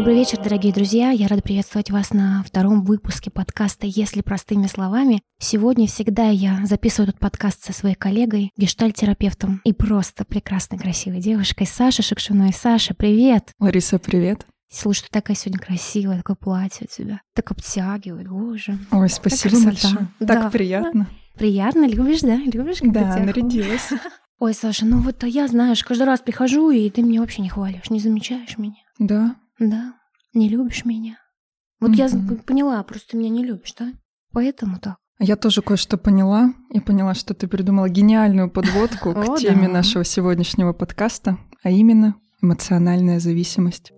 Добрый вечер, дорогие друзья! Я рада приветствовать вас на втором выпуске подкаста «Если простыми словами». Сегодня всегда я записываю этот подкаст со своей коллегой, гештальт-терапевтом и просто прекрасной, красивой девушкой Сашей Шикшиной. Саша, привет! Лариса, привет! Слушай, ты такая сегодня красивая, такое платье у тебя. Так обтягивает, боже. Ой, спасибо большое. Так да. Приятно. Приятно? Любишь, да? Любишь, когда да, нарядилась. Ой, Саша, ну вот я, знаешь, каждый раз прихожу, и ты меня вообще не хвалишь, не замечаешь меня. Да. Да, не любишь меня. Вот я поняла, просто ты меня не любишь, да? Поэтому так. Я тоже кое-что поняла. Я поняла, что ты придумала гениальную подводку к теме нашего сегодняшнего подкаста, а именно эмоциональная зависимость.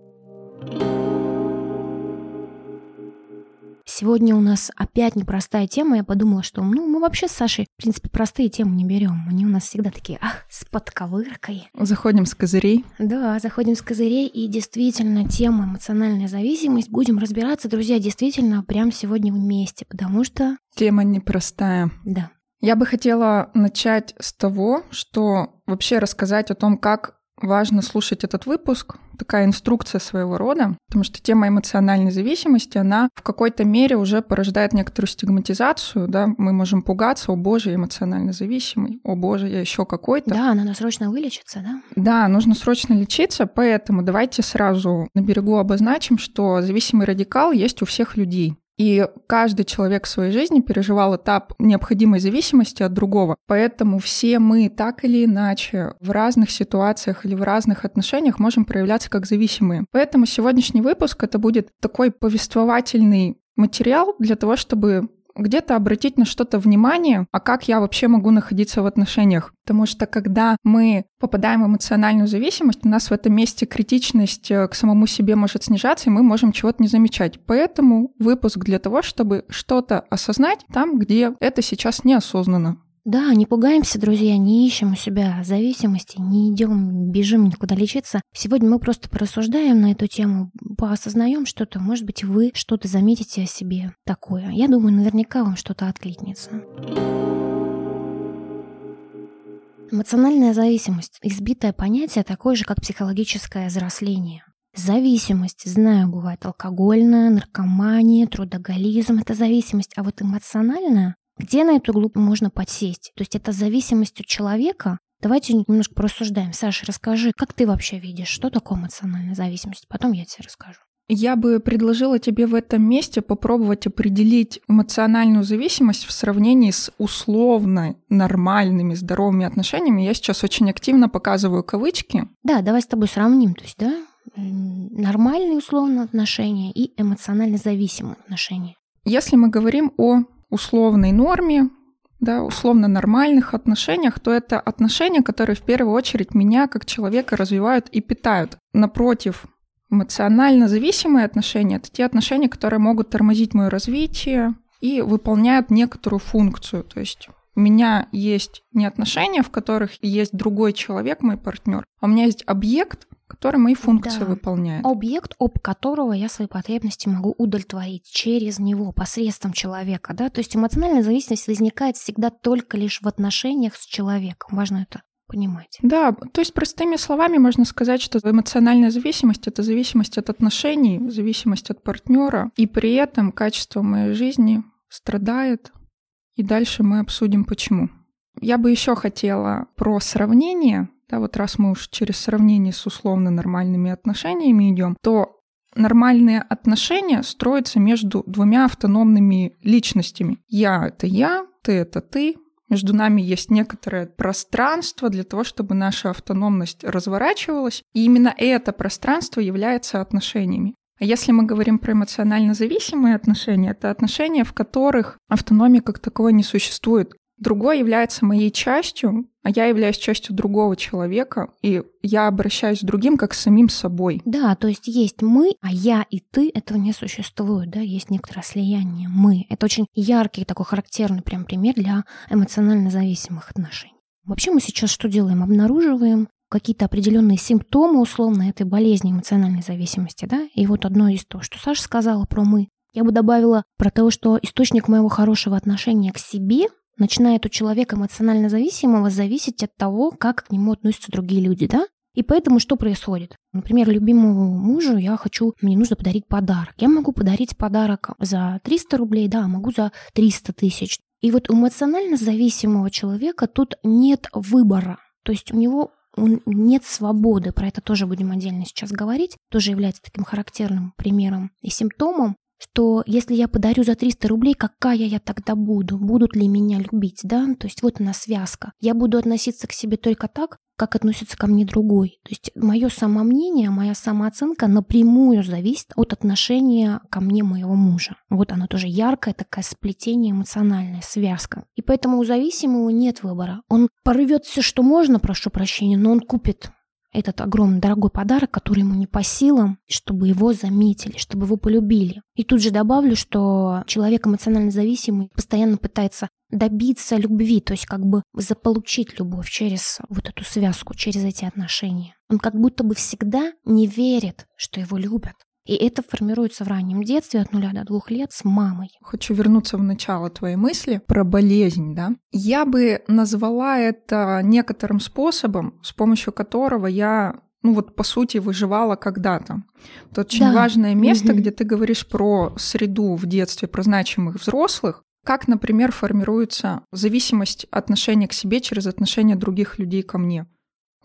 Сегодня у нас опять непростая тема. Я подумала, что мы вообще с Сашей, в принципе, простые темы не берем. Они у нас всегда такие, с подковыркой. Заходим с козырей. Да, заходим с козырей. И действительно, тема эмоциональная зависимость. Будем разбираться, друзья, действительно, прямо сегодня вместе, потому что... Тема непростая. Да. Я бы хотела начать с того, что вообще рассказать о том, как важно слушать этот выпуск, такая инструкция своего рода, потому что тема эмоциональной зависимости, она в какой-то мере уже порождает некоторую стигматизацию, да, мы можем пугаться, о боже, я эмоционально зависимый, о боже, я еще какой-то. Да, надо срочно вылечиться, да? Да, нужно срочно лечиться, поэтому давайте сразу на берегу обозначим, что зависимый радикал есть у всех людей. И каждый человек в своей жизни переживал этап необходимой зависимости от другого. Поэтому все мы так или иначе в разных ситуациях или в разных отношениях можем проявляться как зависимые. Поэтому сегодняшний выпуск — это будет такой повествовательный материал для того, чтобы где-то обратить на что-то внимание, а как я вообще могу находиться в отношениях. Потому что когда мы попадаем в эмоциональную зависимость, у нас в этом месте критичность к самому себе может снижаться, и мы можем чего-то не замечать. Поэтому выпуск для того, чтобы что-то осознать там, где это сейчас неосознанно. Да, не пугаемся, друзья, не ищем у себя зависимости, не идем, бежим никуда лечиться. Сегодня мы просто порассуждаем на эту тему, поосознаем что-то, может быть, вы что-то заметите о себе такое. Я думаю, наверняка вам что-то откликнется. Эмоциональная зависимость – избитое понятие, такое же, как психологическое взросление. Зависимость, знаю, бывает алкогольная, наркомания, трудоголизм – это зависимость, а вот эмоциональная – где на эту глупость можно подсесть? То есть это зависимость от человека. Давайте немножко порассуждаем. Саша, расскажи, как ты вообще видишь, что такое эмоциональная зависимость? Потом я тебе расскажу. Я бы предложила тебе в этом месте попробовать определить эмоциональную зависимость в сравнении с условно нормальными, здоровыми отношениями. Я сейчас очень активно показываю кавычки. Да, давай с тобой сравним. То есть, да, нормальные условно отношения и эмоционально зависимые отношения. Если мы говорим о условной норме, да, условно нормальных отношениях, то это отношения, которые в первую очередь меня как человека развивают и питают. Напротив, эмоционально зависимые отношения — это те отношения, которые могут тормозить мое развитие и выполняют некоторую функцию. То есть у меня есть не отношения, в которых есть другой человек, мой партнер, а у меня есть объект, который мои функции выполняет. Объект, об которого я свои потребности могу удовлетворить через него, посредством человека. Да? То есть эмоциональная зависимость возникает всегда только лишь в отношениях с человеком. Важно это понимать. Да, то есть простыми словами можно сказать, что эмоциональная зависимость — это зависимость от отношений, зависимость от партнера, и при этом качество моей жизни страдает. И дальше мы обсудим, почему. Я бы еще хотела про сравнение. Да, вот раз мы уж через сравнение с условно нормальными отношениями идем, то нормальные отношения строятся между двумя автономными личностями. Я, ты — это ты. Между нами есть некоторое пространство для того, чтобы наша автономность разворачивалась. И именно это пространство является отношениями. А если мы говорим про эмоционально зависимые отношения, это отношения, в которых автономии как таковой не существует. Другой является моей частью, а я являюсь частью другого человека, и я обращаюсь с другим как с самим собой. Да, то есть есть мы, а я и ты этого не существует, да, есть некоторое слияние мы. Это очень яркий такой характерный прям пример для эмоционально зависимых отношений. Вообще мы сейчас что делаем? Обнаруживаем какие-то определенные симптомы условно этой болезни эмоциональной зависимости, да, и вот одно из того, что Саша сказала про мы, я бы добавила про то, что источник моего хорошего отношения к себе – начинает у человека эмоционально зависимого зависеть от того, как к нему относятся другие люди, да? И поэтому что происходит? Например, любимому мужу я хочу, мне нужно подарить подарок. Я могу подарить подарок за 300 рублей, да, могу за 300 тысяч. И вот у эмоционально зависимого человека тут нет выбора. То есть у него нет свободы. Про это тоже будем отдельно сейчас говорить. Тоже является таким характерным примером и симптомом, что если я подарю за 300 рублей, какая я тогда буду? Будут ли меня любить, да? То есть вот она связка. Я буду относиться к себе только так, как относится ко мне другой. То есть мое самомнение, моя самооценка напрямую зависит от отношения ко мне моего мужа. Вот оно тоже яркое, такое сплетение эмоциональное, связка. И поэтому у зависимого нет выбора. Он порвет все, что можно, прошу прощения, но он купит этот огромный дорогой подарок, который ему не по силам, чтобы его заметили, чтобы его полюбили. И тут же добавлю, что человек эмоционально зависимый постоянно пытается добиться любви, то есть как бы заполучить любовь через вот эту связку, через эти отношения. Он как будто бы всегда не верит, что его любят. И это формируется в раннем детстве от 0 до 2 лет с мамой. Хочу вернуться в начало твоей мысли про болезнь, да? Я бы назвала это некоторым способом, с помощью которого я, по сути, выживала когда-то. Это очень важное место, где ты говоришь про среду в детстве, про значимых взрослых. Как, например, формируется зависимость отношения к себе через отношения других людей ко мне.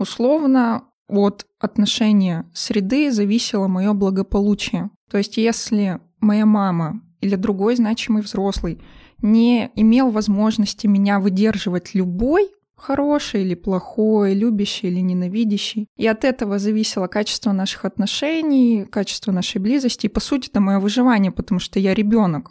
Условно, от отношения среды зависело мое благополучие. То есть если моя мама или другой значимый взрослый не имел возможности меня выдерживать любой, хороший или плохой, любящий или ненавидящий, и от этого зависело качество наших отношений, качество нашей близости, и по сути это мое выживание, потому что я ребенок.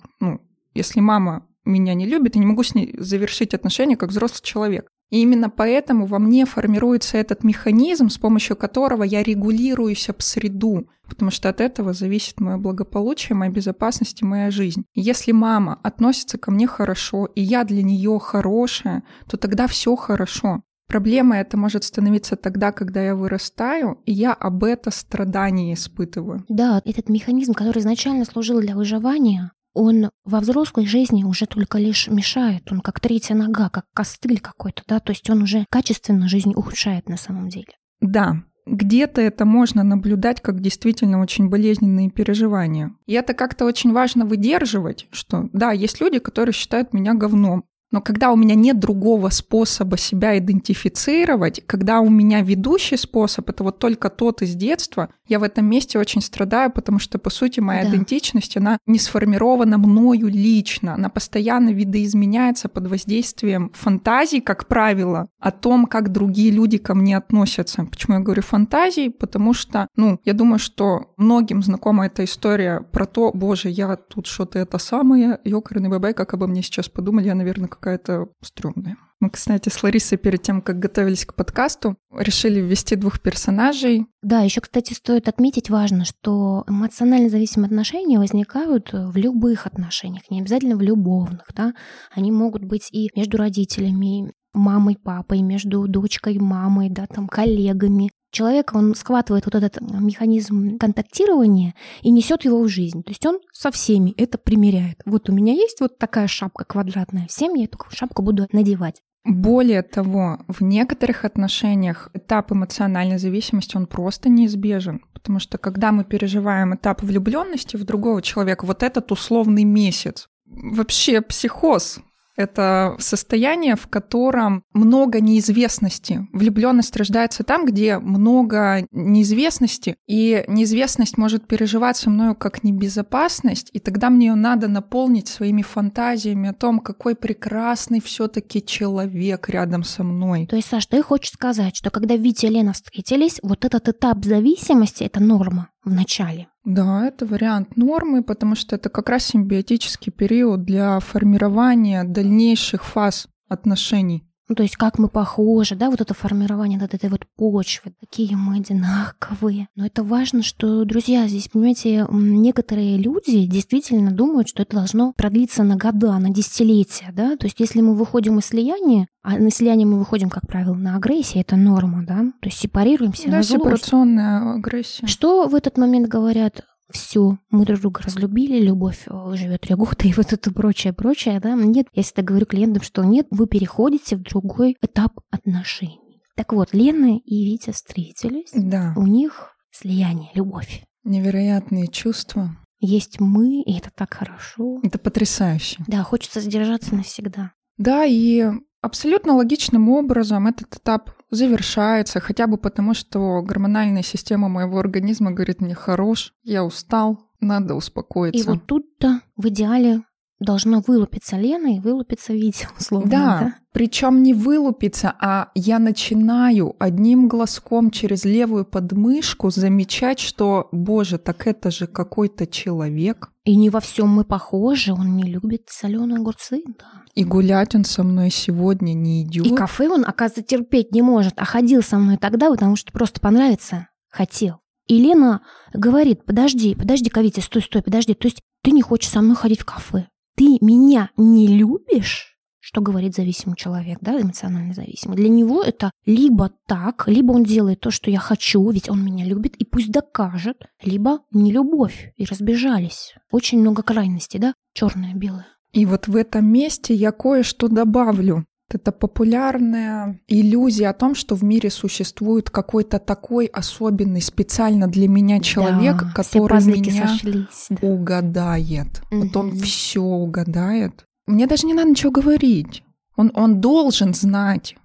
Если мама меня не любит, я не могу с ней завершить отношения как взрослый человек. И именно поэтому во мне формируется этот механизм, с помощью которого я регулируюсь об среду, потому что от этого зависит мое благополучие, моя безопасность и моя жизнь. И если мама относится ко мне хорошо, и я для нее хорошая, то тогда все хорошо. Проблема это может становиться тогда, когда я вырастаю, и я об это страдание испытываю. Да, этот механизм, который изначально служил для выживания, он во взрослой жизни уже только лишь мешает, он как третья нога, как костыль какой-то, да, то есть он уже качественно жизнь ухудшает на самом деле. Да, где-то это можно наблюдать как действительно очень болезненные переживания. И это как-то очень важно выдерживать, что да, есть люди, которые считают меня говном, но когда у меня нет другого способа себя идентифицировать, когда у меня ведущий способ, это вот только тот из детства, я в этом месте очень страдаю, потому что, по сути, моя идентичность, она не сформирована мною лично. Она постоянно видоизменяется под воздействием фантазий, как правило, о том, как другие люди ко мне относятся. Почему я говорю фантазии? Потому что, я думаю, что многим знакома эта история про то, боже, я тут что-то это самое, ёкарный бабай, как обо мне сейчас подумали, я, наверное, какая-то стрёмная. Мы, кстати, с Ларисой перед тем, как готовились к подкасту, решили ввести 2 персонажей. Да, еще, кстати, стоит отметить, важно, что эмоционально зависимые отношения возникают в любых отношениях, не обязательно в любовных, да. Они могут быть и между родителями, мамой, папой, между дочкой, мамой, да, там, коллегами. Человек, он схватывает вот этот механизм контактирования и несет его в жизнь. То есть он со всеми это примеряет. Вот у меня есть вот такая шапка квадратная, всем я эту шапку буду надевать. Более того, в некоторых отношениях этап эмоциональной зависимости, он просто неизбежен. Потому что когда мы переживаем этап влюбленности в другого человека, вот этот условный месяц, вообще психоз. Это состояние, в котором много неизвестности. Влюбленность рождается там, где много неизвестности, и неизвестность может переживаться мною как небезопасность, и тогда мне ее надо наполнить своими фантазиями о том, какой прекрасный все-таки человек рядом со мной. То есть, Саш, ты хочешь сказать, что когда Витя и Лена встретились, вот этот этап зависимости — это норма в начале? Да, это вариант нормы, потому что это как раз симбиотический период для формирования дальнейших фаз отношений. То есть как мы похожи, да, вот это формирование вот этой вот почвы, какие мы одинаковые. Но это важно, что, друзья, здесь, понимаете, некоторые люди действительно думают, что это должно продлиться на года, на десятилетия, да. То есть если мы выходим из слияния, а на слияние мы выходим, как правило, на агрессии, это норма, да, то есть сепарируемся на злость. Да, сепарационная агрессия. Что в этот момент говорят? Все, мы друг друга разлюбили, любовь живет 3 года и вот это прочее, да. Нет, я всегда говорю клиентам, что нет, вы переходите в другой этап отношений. Так вот, Лена и Витя встретились. Да. У них слияние, любовь. Невероятные чувства. Есть мы, и это так хорошо. Это потрясающе. Да, хочется задержаться навсегда. Да, и абсолютно логичным образом этот этап завершается, хотя бы потому, что гормональная система моего организма говорит мне: хорош, я устал, надо успокоиться. И вот тут-то в идеале должна вылупиться Лена и вылупиться Витя, условно. Да, причем не вылупиться, а я начинаю одним глазком через левую подмышку замечать, что, боже, так это же какой-то человек. И не во всем мы похожи, он не любит соленые огурцы, да. И гулять он со мной сегодня не идет. И кафе он, оказывается, терпеть не может, а ходил со мной тогда, потому что просто понравится, хотел. И Лена говорит: подожди-ка, Витя, стой, подожди, то есть ты не хочешь со мной ходить в кафе? Ты меня не любишь, что говорит зависимый человек, да, эмоционально зависимый. Для него это либо так, либо он делает то, что я хочу, ведь он меня любит, и пусть докажет, либо нелюбовь, и разбежались. Очень много крайностей, да, черное, белое. И вот в этом месте я кое-что добавлю. Это популярная иллюзия о том, что в мире существует какой-то такой особенный специально для меня человек, да, который меня сошлись, да, угадает. Угу. Вот он все угадает. Мне даже не надо ничего говорить. Он должен знать,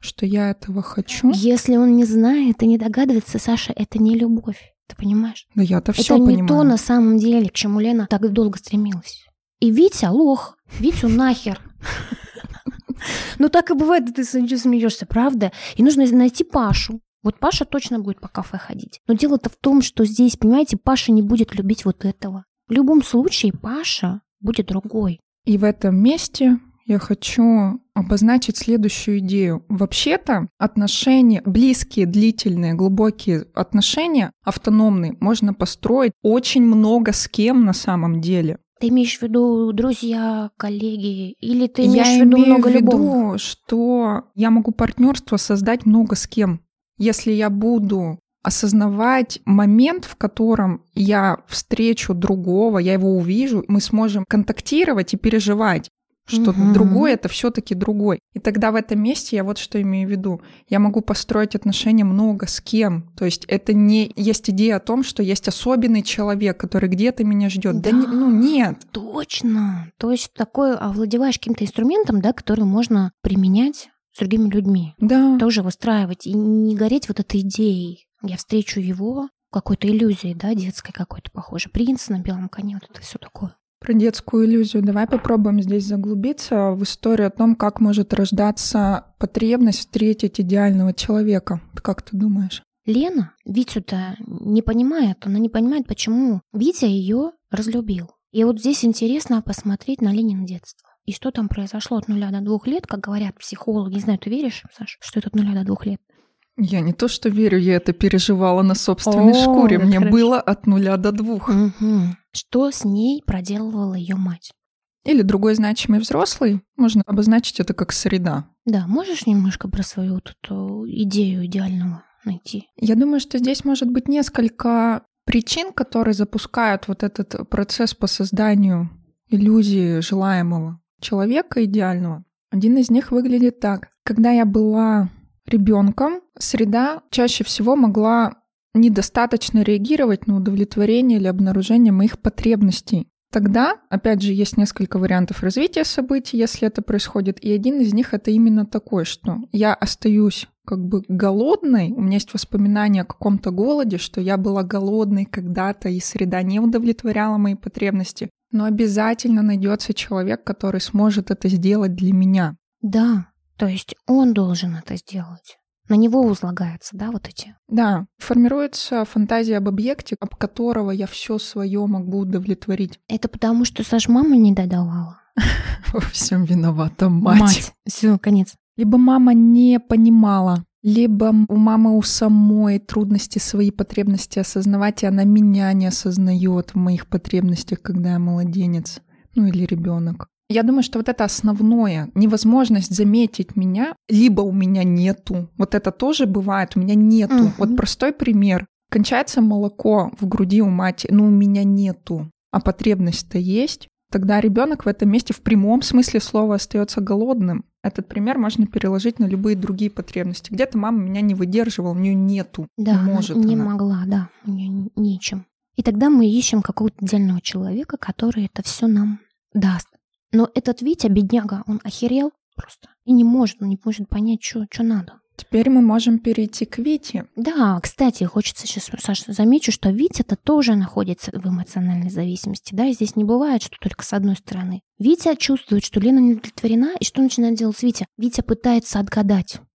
что я этого хочу. Если он не знает и не догадывается, Саша, это не любовь. Ты понимаешь? Да я-то все понимаю. Это не то на самом деле, к чему Лена так долго стремилась. И Витя лох. Витю нахер. Ну так и бывает, да, ты смеешься, правда? И нужно найти Пашу. Вот Паша точно будет по кафе ходить. Но дело-то в том, что здесь, понимаете, Паша не будет любить вот этого. В любом случае Паша будет другой. И в этом месте я хочу обозначить следующую идею. Вообще-то отношения, близкие, длительные, глубокие отношения, автономные, можно построить очень много с кем на самом деле. Ты имеешь в виду друзья, коллеги, или ты имеешь в виду много любовных? Я имею в виду, что я могу партнерство создать много с кем. Если я буду осознавать момент, в котором я встречу другого, я его увижу, мы сможем контактировать и переживать, что другой — это все-таки другой. И тогда в этом месте я вот что имею в виду. Я могу построить отношения много с кем. То есть это не есть идея о том, что есть особенный человек, который где-то меня ждет. Да, нет. Точно. То есть такое овладеваешь каким-то инструментом, да, который можно применять с другими людьми. Да. Тоже выстраивать и не гореть вот этой идеей. Я встречу его в какой-то иллюзии, да, детской какой-то, похоже. Принц на белом коне, вот это все такое. Про детскую иллюзию. Давай попробуем здесь заглубиться в историю о том, как может рождаться потребность встретить идеального человека. Как ты думаешь? Лена Витю-то не понимает. Она не понимает, почему Витя ее разлюбил. И вот здесь интересно посмотреть на Ленина детство. И что там произошло от 0 до 2 лет, как говорят психологи. Не знаю, ты веришь, Саша, что это от 0 до 2 лет? Я не то что верю, я это переживала на собственной шкуре. Мне хорошо. Было от 0 до 2. Угу. Что с ней проделывала ее мать? Или другой значимый взрослый, можно обозначить это как среда. Да, можешь немножко про свою вот эту идею идеального найти? Я думаю, что здесь может быть несколько причин, которые запускают вот этот процесс по созданию иллюзии желаемого человека идеального. Один из них выглядит так. Когда я была ребенком, среда чаще всего могла недостаточно реагировать на удовлетворение или обнаружение моих потребностей. Тогда, опять же, есть несколько вариантов развития событий, если это происходит, и один из них — это именно такой, что я остаюсь как бы голодной, у меня есть воспоминания о каком-то голоде, что я была голодной когда-то, и среда не удовлетворяла мои потребности, но обязательно найдется человек, который сможет это сделать для меня. Да, то есть он должен это сделать. На него возлагаются, да, вот эти? Да, формируется фантазия об объекте, об которого я все свое могу удовлетворить. Это потому, что Саш мама не додавала. Во всем виновата мать. Все, конец. Либо мама не понимала, либо у мамы у самой трудности свои потребности осознавать, и она меня не осознает в моих потребностях, когда я младенец, или ребенок. Я думаю, что вот это основное, невозможность заметить меня, либо у меня нету. Вот это тоже бывает, у меня нету. Uh-huh. Вот простой пример. Кончается молоко в груди у матери, у меня нету, а потребность-то есть. тогда ребенок в этом месте в прямом смысле слова остается голодным. Этот пример можно переложить на любые другие потребности. Где-то мама меня не выдерживала, у нее нету, да, не могла, у нее нечем. И тогда мы ищем какого-то отдельного человека, который это все нам даст. Но этот Витя, бедняга, он охерел просто. И не может понять, что надо. Теперь мы можем перейти к Вите. Да, кстати, хочется сейчас, Саша, замечу, что Витя-то тоже находится в эмоциональной зависимости. Да, и здесь не бывает, что только с одной стороны. Витя чувствует, что Лена не удовлетворена, и что начинает делать Витя? Витя пытается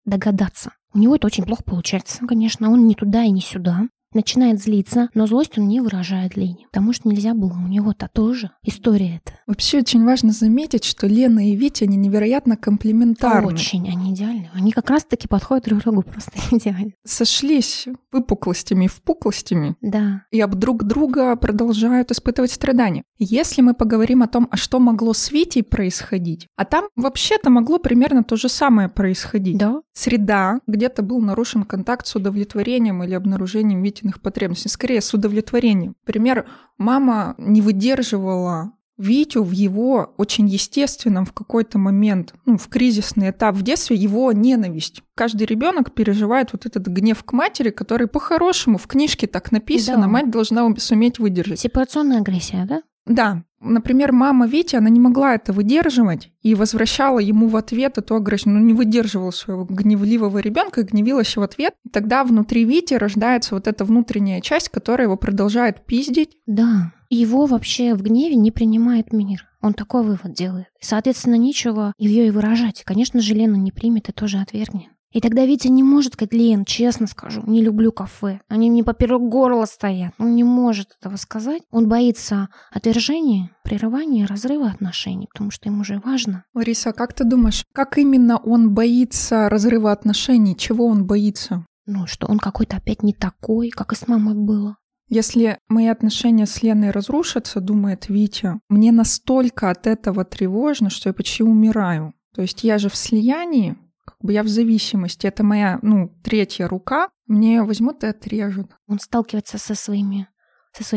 догадаться. У него это очень плохо получается, конечно, он не туда и не сюда. Начинает злиться, но злость он не выражает Лене, потому что нельзя было, у него-то тоже история эта. Вообще очень важно заметить, что Лена и Витя, они невероятно комплементарны. Очень, они идеальны. Они как раз-таки подходят друг другу просто идеально. Сошлись выпуклостями и впуклостями. Да. И об друг друга продолжают испытывать страдания. Если мы поговорим о том, а что могло с Витей происходить, а там вообще-то могло примерно то же самое происходить. Да. Среда, где-то был нарушен контакт с удовлетворением или обнаружением Вити потребностей, скорее с удовлетворением. Например, мама не выдерживала Витю в его очень естественном в какой-то момент, в кризисный этап в детстве, его ненависть. Каждый ребенок переживает вот этот гнев к матери, который по-хорошему в книжке так написано, да. Мать должна суметь выдержать. Сепарационная агрессия, да? Да. Например, мама Вити, она не могла это выдерживать и возвращала ему в ответ эту агрессию, не выдерживала своего гневливого ребенка и гневилась в ответ. И тогда внутри Вити рождается вот эта внутренняя часть, которая его продолжает пиздить. Да, его вообще в гневе не принимает мир. Он такой вывод делает. Соответственно, нечего ее и выражать. Конечно же, Лена не примет и тоже отвергнет. И тогда Витя не может сказать: Лен, честно скажу, не люблю кафе. Они мне поперёк горла стоят. Он не может этого сказать. Он боится отвержения, прерывания, разрыва отношений, потому что им уже важно. Лариса, как ты думаешь, как именно он боится разрыва отношений? Чего он боится? Что он какой-то опять не такой, как и с мамой было. Если мои отношения с Леной разрушатся, думает Витя, мне настолько от этого тревожно, что я почти умираю. То есть я же в слиянии, я в зависимости, это моя, третья рука, мне ее возьмут и отрежут. Он сталкивается со своей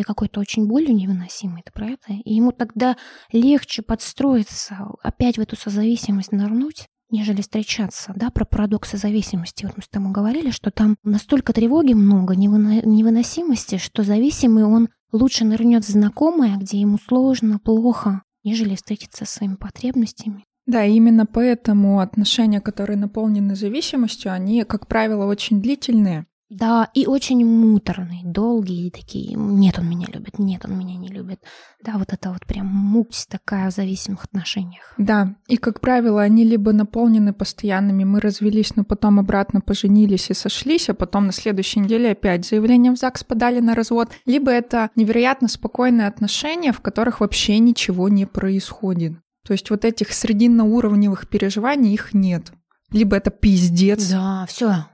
какой-то очень болью невыносимой, это правда? И ему тогда легче подстроиться, опять в эту созависимость нырнуть, нежели встречаться, да, про парадокс зависимости. Вот мы с тобой говорили, что там настолько тревоги много, невыносимости, что зависимый он лучше нырнет в знакомое, где ему сложно, плохо, нежели встретиться со своими потребностями. Да, и именно поэтому отношения, которые наполнены зависимостью, они, как правило, очень длительные. Да, и очень муторные, долгие такие. Нет, он меня любит, нет, он меня не любит. Да, вот это вот прям муть такая в зависимых отношениях. Да, и, как правило, они либо наполнены постоянными, мы развелись, но потом обратно поженились и сошлись, а потом на следующей неделе опять заявление в ЗАГС подали на развод, либо это невероятно спокойные отношения, в которых вообще ничего не происходит. То есть вот этих срединноуровневых переживаний их нет. Либо это пиздец. Да, все.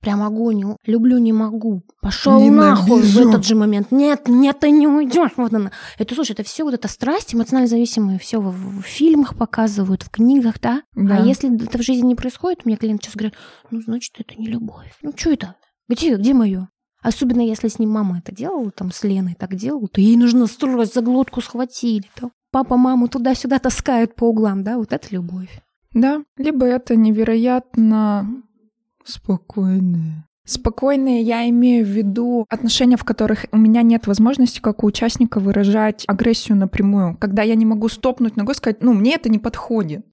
Прям огонь. Люблю, не могу. Пошел нахуй в этот же момент. Нет, ты не уйдешь. Вот она. Это, слушай, это все вот эта страсть эмоционально зависимая. Все в фильмах показывают, в книгах, да. А если это в жизни не происходит, мне клиент сейчас говорит: значит, это не любовь. Что это? Где мое? Особенно если с ним мама это делала, там с Леной так делала, то ей нужно строить, за глотку схватили, там. Папа маму туда-сюда таскают по углам, да, вот это любовь. Да, либо это невероятно спокойные. Спокойные я имею в виду отношения, в которых у меня нет возможности, как у участника, выражать агрессию напрямую. Когда я не могу стопнуть ногой и сказать: мне это не подходит.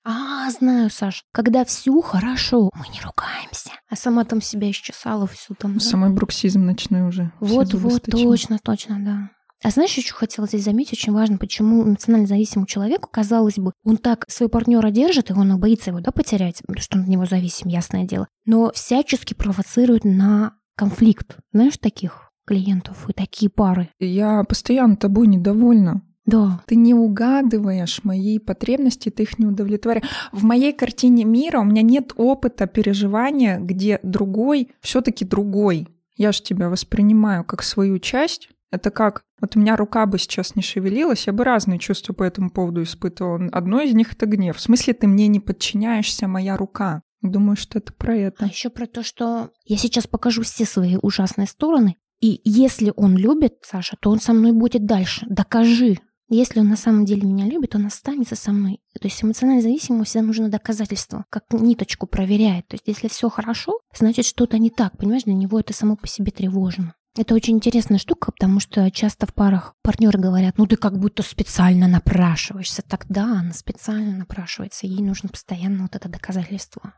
Знаю, Саш, когда все хорошо, мы не ругаемся. А сама там себя исчесала, всю там. Да? Самый бруксизм ночной уже. Вот, точно, да. А знаешь, еще хотела здесь заметить, очень важно, почему эмоционально зависимому человеку, казалось бы, он так своего партнера держит, и он боится его, потерять, потому что он от него зависим, ясное дело, но всячески провоцирует на конфликт. Знаешь, таких клиентов и такие пары? Я постоянно тобой недовольна. Да. Ты не угадываешь мои потребности, ты их не удовлетворяешь. В моей картине мира у меня нет опыта переживания, где другой все-таки другой. Я же тебя воспринимаю как свою часть. Это как, вот у меня рука бы сейчас не шевелилась, я бы разные чувства по этому поводу испытывала. Одно из них — это гнев. В смысле, ты мне не подчиняешься, моя рука. Думаю, что это про это. А еще про то, что я сейчас покажу все свои ужасные стороны, и если он любит, Саша, то он со мной будет дальше. Докажи, Если он на самом деле меня любит, он останется со мной. То есть эмоциональной зависимому всегда нужно доказательство, как ниточку проверяет. То есть если все хорошо, значит что-то не так, понимаешь, для него это само по себе тревожно. Это очень интересная штука, потому что часто в парах партнеры говорят, ну ты как будто специально напрашиваешься. Тогда она специально напрашивается, ей нужно постоянно вот это доказательство.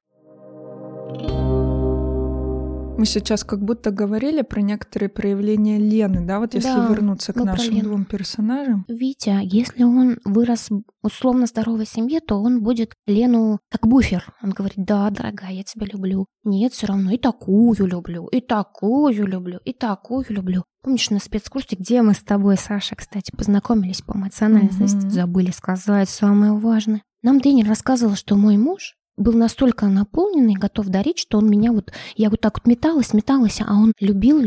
Мы сейчас как будто говорили про некоторые проявления Лены, да, вот если вернуться к нашим двум персонажам. Витя, если он вырос в условно здоровой семье, то он будет Лену как буфер. Он говорит, да, дорогая, я тебя люблю. Нет, все равно и такую люблю, и такую люблю, и такую люблю. Помнишь, на спецкурсе, где мы с тобой, Саша, кстати, познакомились по эмоциональной зависимости, забыли сказать самое важное. Нам тренер рассказывал, что мой муж был настолько наполненный, готов дарить, что он меня вот... Я вот так вот металась, а он любил и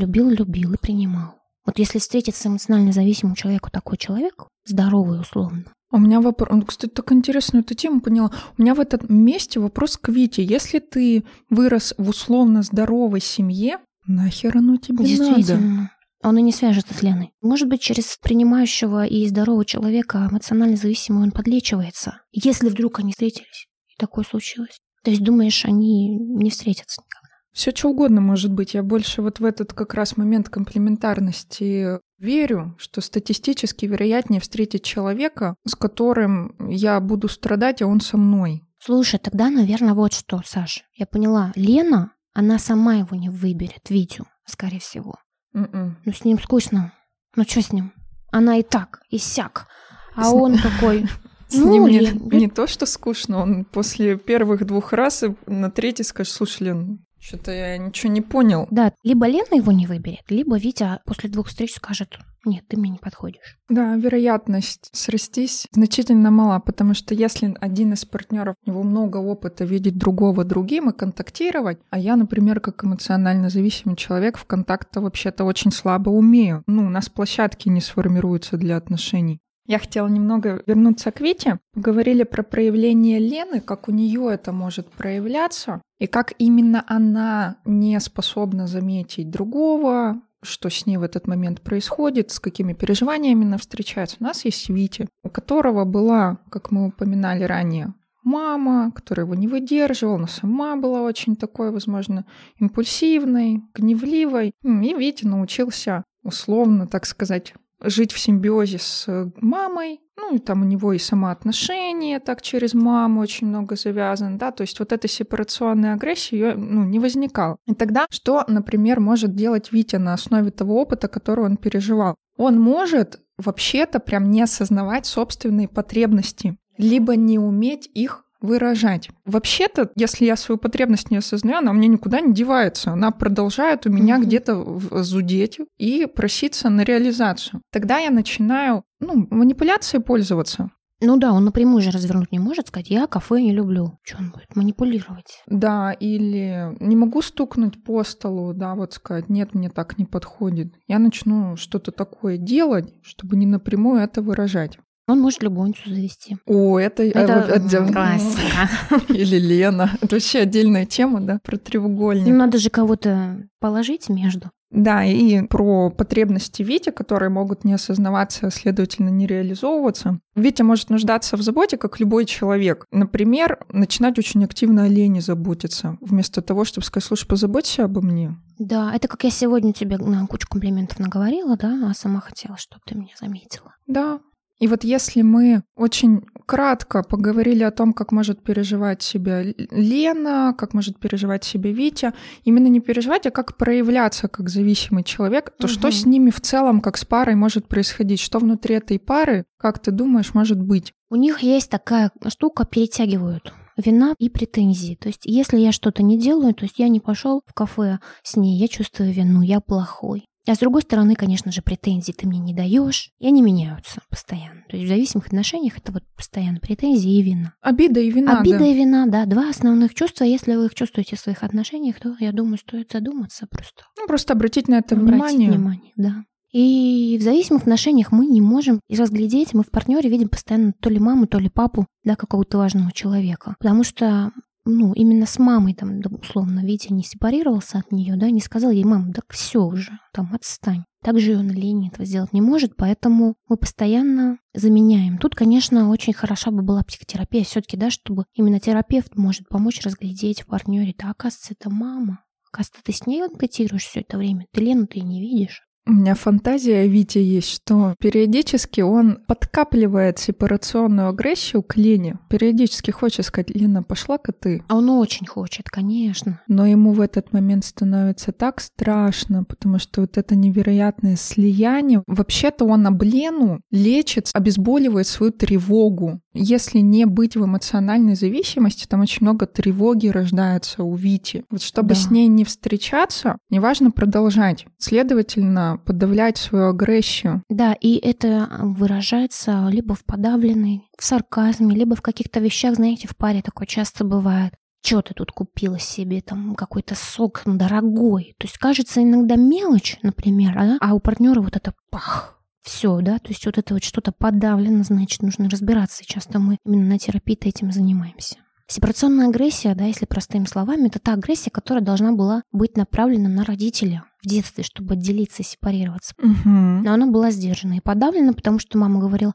принимал. Вот если встретиться эмоционально зависимому человеку такой человек, здоровый условно. У меня вопрос... Кстати, так интересную эту тему поняла. У меня в этом месте вопрос к Вите. Если ты вырос в условно здоровой семье, нахер оно тебе надо? Он и не свяжется с Леной. Может быть, через принимающего и здорового человека эмоционально зависимый он подлечивается, если вдруг они встретились. Такое случилось. То есть, думаешь, они не встретятся никогда? Все что угодно может быть. Я больше вот в этот как раз момент комплементарности верю, что статистически вероятнее встретить человека, с которым я буду страдать, а он со мной. Слушай, тогда, наверное, вот что, Саша. Я поняла. Лена, она сама его не выберет, Витю, скорее всего. Ну, с ним скучно. Ну, что с ним? Она и так, и сяк. А он такой... С ним не то, что скучно, он после первых двух раз и на третий скажет, слушай, Лен, что-то я ничего не понял. Да, либо Лена его не выберет, либо Витя после двух встреч скажет, нет, ты мне не подходишь. Да, вероятность срастись значительно мала, потому что если один из партнеров, у него много опыта видеть другого другим и контактировать, а я, например, как эмоционально зависимый человек, в контакт-то вообще-то очень слабо умею. У нас площадки не сформируются для отношений. Я хотела немного вернуться к Вите. Говорили про проявление Лены, как у нее это может проявляться, и как именно она не способна заметить другого, что с ней в этот момент происходит, с какими переживаниями она встречается. У нас есть Витя, у которого была, как мы упоминали ранее, мама, которая его не выдерживала, но сама была очень такой, возможно, импульсивной, гневливой. И Витя научился условно, так сказать, жить в симбиозе с мамой, и там у него и самоотношения так через маму очень много завязано, да, то есть вот эта сепарационная агрессия, ее, не возникала. И тогда что, например, может делать Витя на основе того опыта, который он переживал? Он может вообще-то прям не осознавать собственные потребности, либо не уметь их выражать. Вообще-то, если я свою потребность не осознаю, она у меня никуда не девается. Она продолжает у меня где-то зудеть и проситься на реализацию. Тогда я начинаю, манипуляцией пользоваться. Он напрямую же развернуть не может, сказать, я кафе не люблю. Что он будет манипулировать? Да, или не могу стукнуть по столу, да, вот сказать, нет, мне так не подходит. Я начну что-то такое делать, чтобы не напрямую это выражать. Он может любовницу завести. О, это отдельно. Классика. Или Лена. Это вообще отдельная тема, да, про треугольник. Надо же кого-то положить между. Да, и про потребности Вити, которые могут не осознаваться, следовательно, не реализовываться. Витя может нуждаться в заботе, как любой человек. Например, начинать очень активно о Лене заботиться, вместо того, чтобы сказать, слушай, позаботься обо мне. Да, это как я сегодня тебе кучу комплиментов наговорила, да, а сама хотела, чтобы ты меня заметила. Да. И вот если мы очень кратко поговорили о том, как может переживать себя Лена, как может переживать себя Витя, именно не переживать, а как проявляться как зависимый человек, то что с ними в целом, как с парой, может происходить? Что внутри этой пары, как ты думаешь, может быть? У них есть такая штука, перетягивают вина и претензии. То есть если я что-то не делаю, то есть я не пошел в кафе с ней, я чувствую вину, я плохой. А с другой стороны, конечно же, претензий ты мне не даешь, и они меняются постоянно. То есть в зависимых отношениях это вот постоянно претензии и вина. Обида и вина. Обида и вина, да. Два основных чувства. Если вы их чувствуете в своих отношениях, то, я думаю, стоит задуматься просто. Просто обратить на это внимание. Обратить внимание, да. И в зависимых отношениях мы не можем разглядеть, мы в партнере видим постоянно то ли маму, то ли папу, да, какого-то важного человека. Потому что... именно с мамой, там, условно, Витя не сепарировался от нее, да, не сказал ей, мам, так все уже, там, отстань. Также он лень этого сделать не может, поэтому мы постоянно заменяем. Тут, конечно, очень хороша бы была психотерапия все-таки, да, чтобы именно терапевт может помочь разглядеть в партнере, да, оказывается, это мама. Оказывается, ты с ней контактируешь все это время, ты Лену-то и не видишь. У меня фантазия Витя есть, что периодически он подкапливает сепарационную агрессию к Лене. Периодически хочет сказать: Лена, пошла-ка ты. А он очень хочет, конечно. Но ему в этот момент становится так страшно, потому что вот это невероятное слияние. Вообще-то он об Лену лечит, обезболивает свою тревогу. Если не быть в эмоциональной зависимости, там очень много тревоги рождается у Вити. Вот чтобы с ней не встречаться, неважно продолжать. Следовательно, подавлять свою агрессию. Да, и это выражается либо в подавленной, в сарказме, либо в каких-то вещах, знаете, в паре такое часто бывает. Чё ты тут купила себе, там, какой-то сок дорогой? То есть, кажется, иногда мелочь, например, а у партнера вот это пах. Все, да, то есть вот это вот что-то подавлено, значит, нужно разбираться. И часто мы именно на терапии-то этим занимаемся. Сепарационная агрессия, да, если простыми словами, это та агрессия, которая должна была быть направлена на родителя в детстве, чтобы отделиться и сепарироваться. Но она была сдержана и подавлена, потому что мама говорила: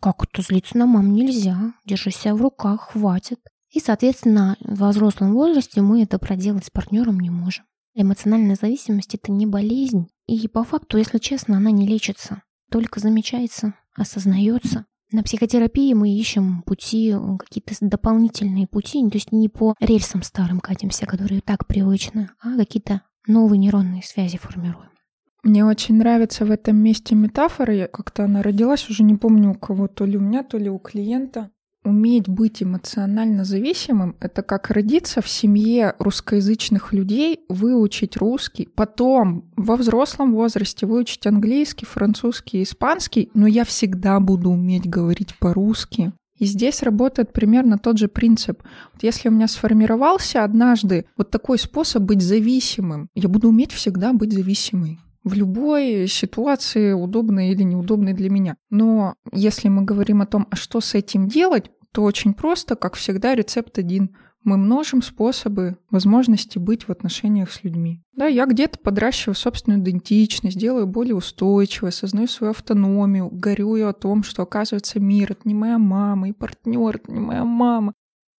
как это, злиться на маму нельзя, держи себя в руках, хватит. И, соответственно, в взрослом возрасте мы это проделать с партнером не можем. Эмоциональная зависимость – это не болезнь, и по факту, если честно, она не лечится, только замечается, осознается. На психотерапии мы ищем пути, какие-то дополнительные пути, то есть не по рельсам старым катимся, которые так привычны, а какие-то новые нейронные связи формируем. Мне очень нравится в этом месте метафора, как-то она родилась, уже не помню у кого, то ли у меня, то ли у клиента. Уметь быть эмоционально зависимым — это как родиться в семье русскоязычных людей, выучить русский, потом во взрослом возрасте выучить английский, французский, испанский, но я всегда буду уметь говорить по-русски. И здесь работает примерно тот же принцип. Вот если у меня сформировался однажды вот такой способ быть зависимым, я буду уметь всегда быть зависимой. В любой ситуации, удобной или неудобной для меня. Но если мы говорим о том, а что с этим делать, то очень просто, как всегда, рецепт один. Мы множим способы, возможности быть в отношениях с людьми. Да, я где-то подращиваю собственную идентичность, делаю более устойчивой, осознаю свою автономию, горюю о том, что, оказывается, мир — это не моя мама, и партнер — это не моя мама.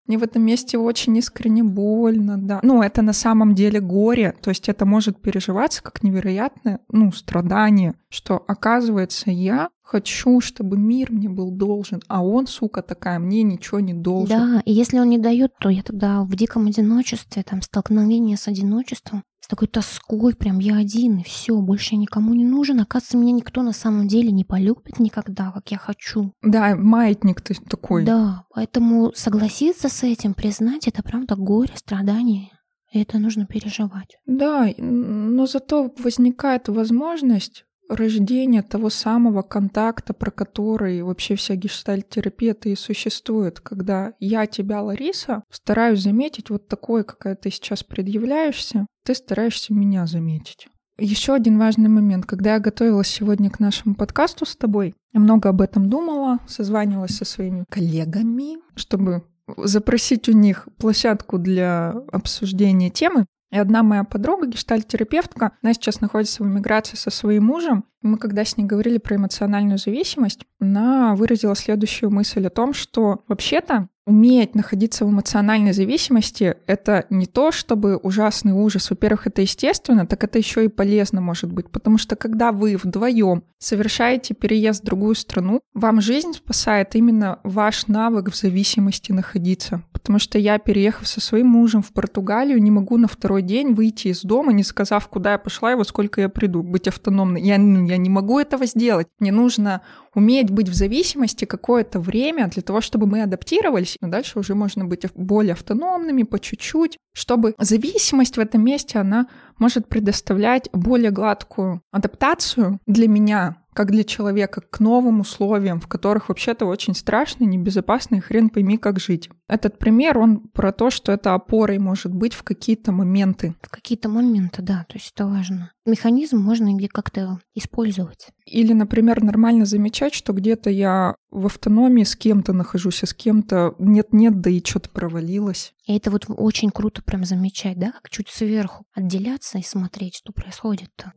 Мне в этом месте очень искренне больно, да. Ну, это на самом деле горе, то есть это может переживаться как невероятное, страдание, что, оказывается, я хочу, чтобы мир мне был должен, а он, сука такая, мне ничего не должен. Да, и если он не дает, то я тогда в диком одиночестве, там, столкновение с одиночеством, с такой тоской, прям я один, и все, больше я никому не нужен. Оказывается, меня никто на самом деле не полюбит никогда, как я хочу. Да, маятник ты такой. Да, поэтому согласиться с этим, признать, это правда горе, страдание. И это нужно переживать. Да, но зато возникает возможность рождение того самого контакта, про который вообще вся гештальт-терапия-то и существует, когда я тебя, Лариса, стараюсь заметить вот такой, какая ты сейчас предъявляешься, ты стараешься меня заметить. Еще один важный момент. Когда я готовилась сегодня к нашему подкасту с тобой, я много об этом думала, созванивалась со своими коллегами, чтобы запросить у них площадку для обсуждения темы. И одна моя подруга, гештальт-терапевтка, она сейчас находится в эмиграции со своим мужем. Мы, когда с ней говорили про эмоциональную зависимость, она выразила следующую мысль о том, что вообще-то уметь находиться в эмоциональной зависимости — это не то, чтобы ужасный ужас. Во-первых, это естественно, так это еще и полезно может быть, потому что когда вы вдвоем совершаете переезд в другую страну, вам жизнь спасает именно ваш навык в зависимости находиться. Потому что я, переехав со своим мужем в Португалию, не могу на второй день выйти из дома, не сказав, куда я пошла и во сколько я приду, быть автономной. Я не могу этого сделать. Мне нужно уметь быть в зависимости какое-то время для того, чтобы мы адаптировались. Но дальше уже можно быть более автономными по чуть-чуть, чтобы зависимость в этом месте, она может предоставлять более гладкую адаптацию для меня, как для человека, к новым условиям, в которых вообще-то очень страшно, небезопасно и хрен пойми, как жить. Этот пример, он про то, что это опорой может быть в какие-то моменты. В какие-то моменты, да, то есть это важно. Механизм можно где как-то использовать. Или, например, нормально замечать, что где-то я в автономии с кем-то нахожусь, а с кем-то нет-нет, да и что-то провалилось. И это вот очень круто прям замечать, да, как чуть сверху отделяться и смотреть, что происходит-то.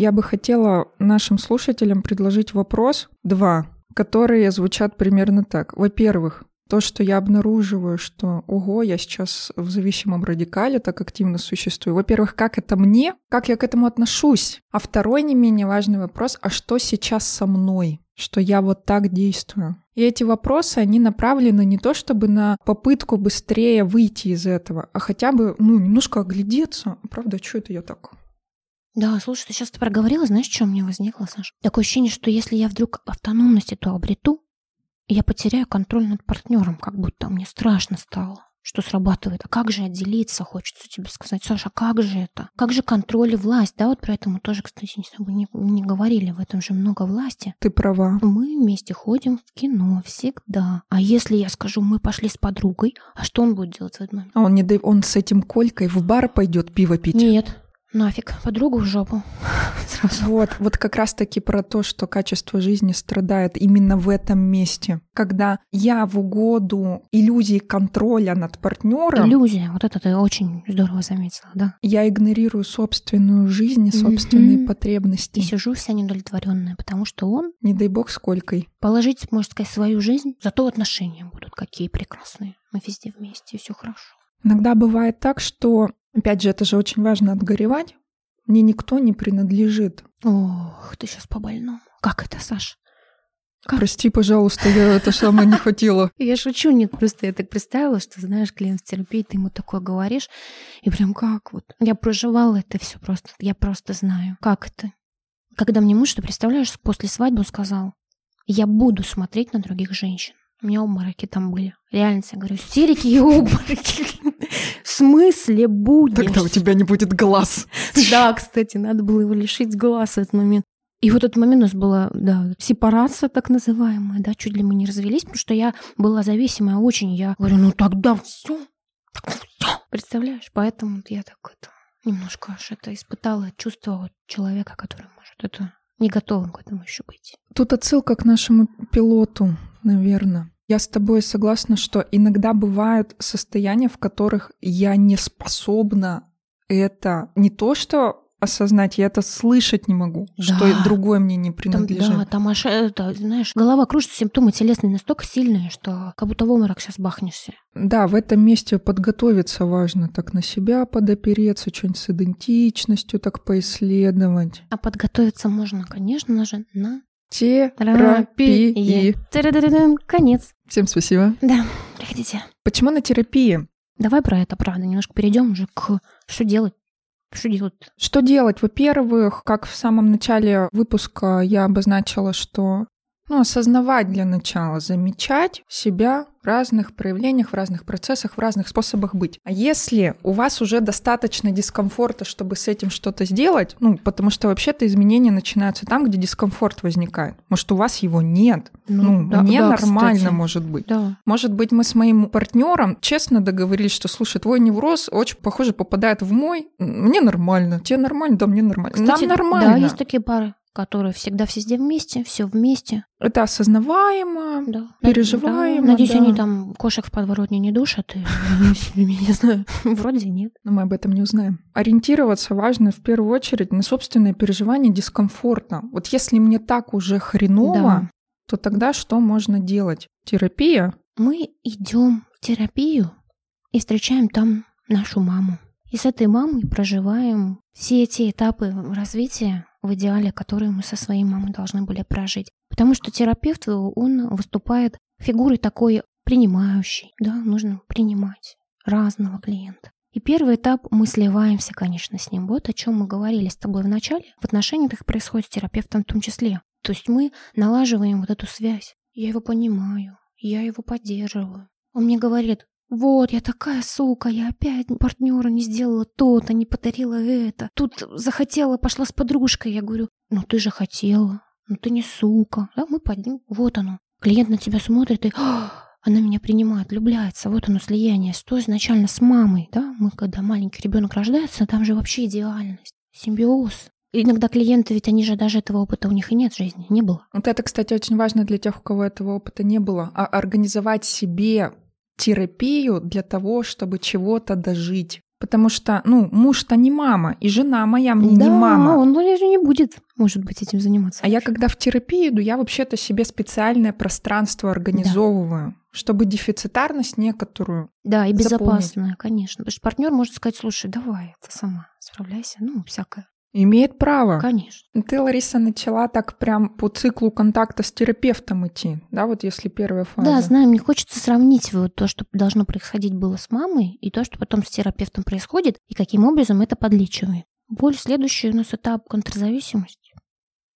я бы хотела нашим слушателям предложить вопрос 2, которые звучат примерно так. Во-первых, то, что я обнаруживаю, что ого, я сейчас в зависимом радикале так активно существую. Во-первых, как это мне? Как я к этому отношусь? А второй не менее важный вопрос, а что сейчас со мной? Что я вот так действую? И эти вопросы, они направлены не то чтобы на попытку быстрее выйти из этого, а хотя бы, немножко оглядеться. Правда, что это я так... Да, слушай, ты сейчас проговорила, знаешь, что у меня возникло, Саша? Такое ощущение, что если я вдруг автономность эту обрету, я потеряю контроль над партнером, как будто мне страшно стало, что срабатывает. А как же отделиться, хочется тебе сказать. Саша, как же это? Как же контроль и власть? Да, вот про это мы тоже, кстати, не говорили. В этом же много власти. Ты права. Мы вместе ходим в кино всегда. А если я скажу, мы пошли с подругой, а что он будет делать в этот момент? А он с этим Колькой в бар пойдет пиво пить? Нет. Нафиг, подругу в жопу. Сразу. Вот как раз-таки про то, что качество жизни страдает именно в этом месте. Когда я в угоду иллюзии контроля над партнером. Иллюзия, вот это ты очень здорово заметила, да. Я игнорирую собственную жизнь и собственные потребности. И сижу вся неудовлетворенная, потому что он... Не дай бог сколькой. Положить, можно сказать, свою жизнь, зато отношения будут какие прекрасные. Мы везде вместе, все хорошо. Иногда бывает так, что... Опять же, это же очень важно отгоревать. Мне никто не принадлежит. Ох, ты сейчас по-больному. Как это, Саш? Как? Прости, пожалуйста, я это самое не хотела. Я шучу, нет, просто я так представила, что, знаешь, клиент в терапии, ты ему такое говоришь, и прям как вот. Я проживала это все просто, я просто знаю, как это. Когда мне муж, ты представляешь, после свадьбы он сказал, я буду смотреть на других женщин. У меня обмороки там были. Реально, я говорю, истерики и обмороки. В смысле будешь? Тогда у тебя не будет глаз. Да, кстати, надо было его лишить глаз в этот момент. И вот этот момент у нас была, да, сепарация так называемая, да, чуть ли мы не развелись, потому что я была зависимая очень. Я говорю, тогда все. Представляешь? Поэтому я так это немножко аж это испытала, чувствовала человека, который может это... Не готовым к этому еще быть. Тут отсылка к нашему пилоту, наверное. Я с тобой согласна, что иногда бывают состояния, в которых я не способна это не то что осознать, я это слышать не могу, да. Что другое мне не принадлежит. Там аж, это, знаешь, голова кружится, симптомы телесные настолько сильные, что как будто в обморок сейчас бахнешься. Да, в этом месте подготовиться важно, так на себя подопереться, что-нибудь с идентичностью так поисследовать. А подготовиться можно, конечно же, на терапии. Конец. Всем спасибо. Да, приходите. Почему на терапии? Давай про это, правда, немножко перейдем уже к «что делать». Что делать? Во-первых, как в самом начале выпуска я обозначила, что осознавать для начала, замечать себя в разных проявлениях, в разных процессах, в разных способах быть. А если у вас уже достаточно дискомфорта, чтобы с этим что-то сделать, потому что вообще-то изменения начинаются там, где дискомфорт возникает. Может, у вас его нет? Нормально, да, может быть. Да. Может быть, мы с моим партнером честно договорились, что, слушай, твой невроз очень, похоже, попадает в мой. Мне нормально, тебе нормально, да, мне нормально. Кстати, нам нормально. Да, есть такие пары, которые всегда все вместе. Это осознаваемо, да. Переживаемо. Да. Надеюсь, они там кошек в подворотне не душат, я не знаю. Вроде нет. Но мы об этом не узнаем. Ориентироваться важно в первую очередь на собственное переживание дискомфорта. Вот если мне так уже хреново, то тогда что можно делать? Терапия? Мы идем в терапию и встречаем там нашу маму. И с этой мамой проживаем все эти этапы развития, в идеале, которые мы со своей мамой должны были прожить. Потому что терапевт, он выступает фигурой такой принимающей. Да, нужно принимать разного клиента. И первый этап мы сливаемся, конечно, с ним. Вот о чем мы говорили с тобой в начале. В отношениях их происходит с терапевтом в том числе. То есть мы налаживаем вот эту связь. Я его понимаю, я его поддерживаю. Он мне говорит, вот, я такая сука, я опять партнёра не сделала то-то, не подарила это. Тут захотела, пошла с подружкой. Я говорю, ты же хотела, ты не сука. Да, мы поднимем, вот оно. Клиент на тебя смотрит и она меня принимает, влюбляется. Вот оно слияние. Что изначально с мамой, да? Мы, когда маленький ребенок рождается, там же вообще идеальность, симбиоз. Иногда клиенты, ведь они же даже этого опыта у них и нет в жизни, не было. Вот это, кстати, очень важно для тех, у кого этого опыта не было. А организовать себе терапию для того, чтобы чего-то дожить. Потому что, ну, муж-то не мама, и жена моя мне не мама. Да, он даже не будет, может быть, этим заниматься. А я, когда в терапию иду, я вообще-то себе специальное пространство организовываю, чтобы дефицитарность некоторую и безопасная, конечно. Потому что партнер может сказать: слушай, давай, ты сама справляйся, ну, всякое. Имеет право. Конечно. Ты, Лариса, начала так прям по циклу контакта с терапевтом идти, да, вот если первая фаза. Да, знаю, мне хочется сравнить вот то, что должно происходить было с мамой, и то, что потом с терапевтом происходит, и каким образом это подлечивает. Боль следующий у нас этап — контрзависимость.